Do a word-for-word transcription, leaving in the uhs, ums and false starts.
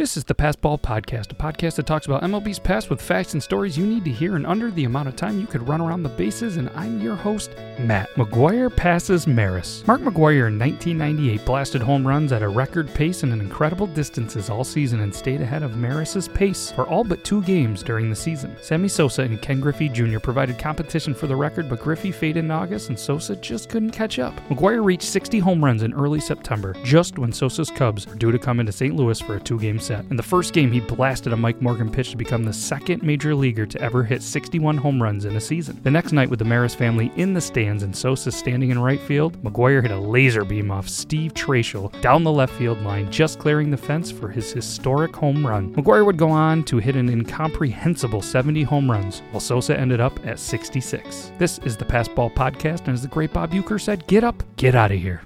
This is the Past Ball Podcast, a podcast that talks about M L B's past with facts and stories you need to hear in under the amount of time you could run around the bases, and I'm your host, Matt. McGwire passes Maris. Mark McGwire in nineteen ninety-eight blasted home runs at a record pace and in incredible distances all season and stayed ahead of Maris's pace for all but two games during the season. Sammy Sosa and Ken Griffey Junior provided competition for the record, but Griffey faded in August and Sosa just couldn't catch up. McGwire reached sixty home runs in early September, just when Sosa's Cubs were due to come into Saint Louis for a two-game set. In the first game, he blasted a Mike Morgan pitch to become the second major leaguer to ever hit sixty-one home runs in a season. The next night, with the Maris family in the stands and Sosa standing in right field, McGwire hit a laser beam off Steve Trachsel down the left field line, just clearing the fence for his historic home run. McGwire would go on to hit an incomprehensible seventy home runs, while Sosa ended up at sixty-six. This is the Past Ball Podcast, and as the great Bob Uecker said, get up, get out of here.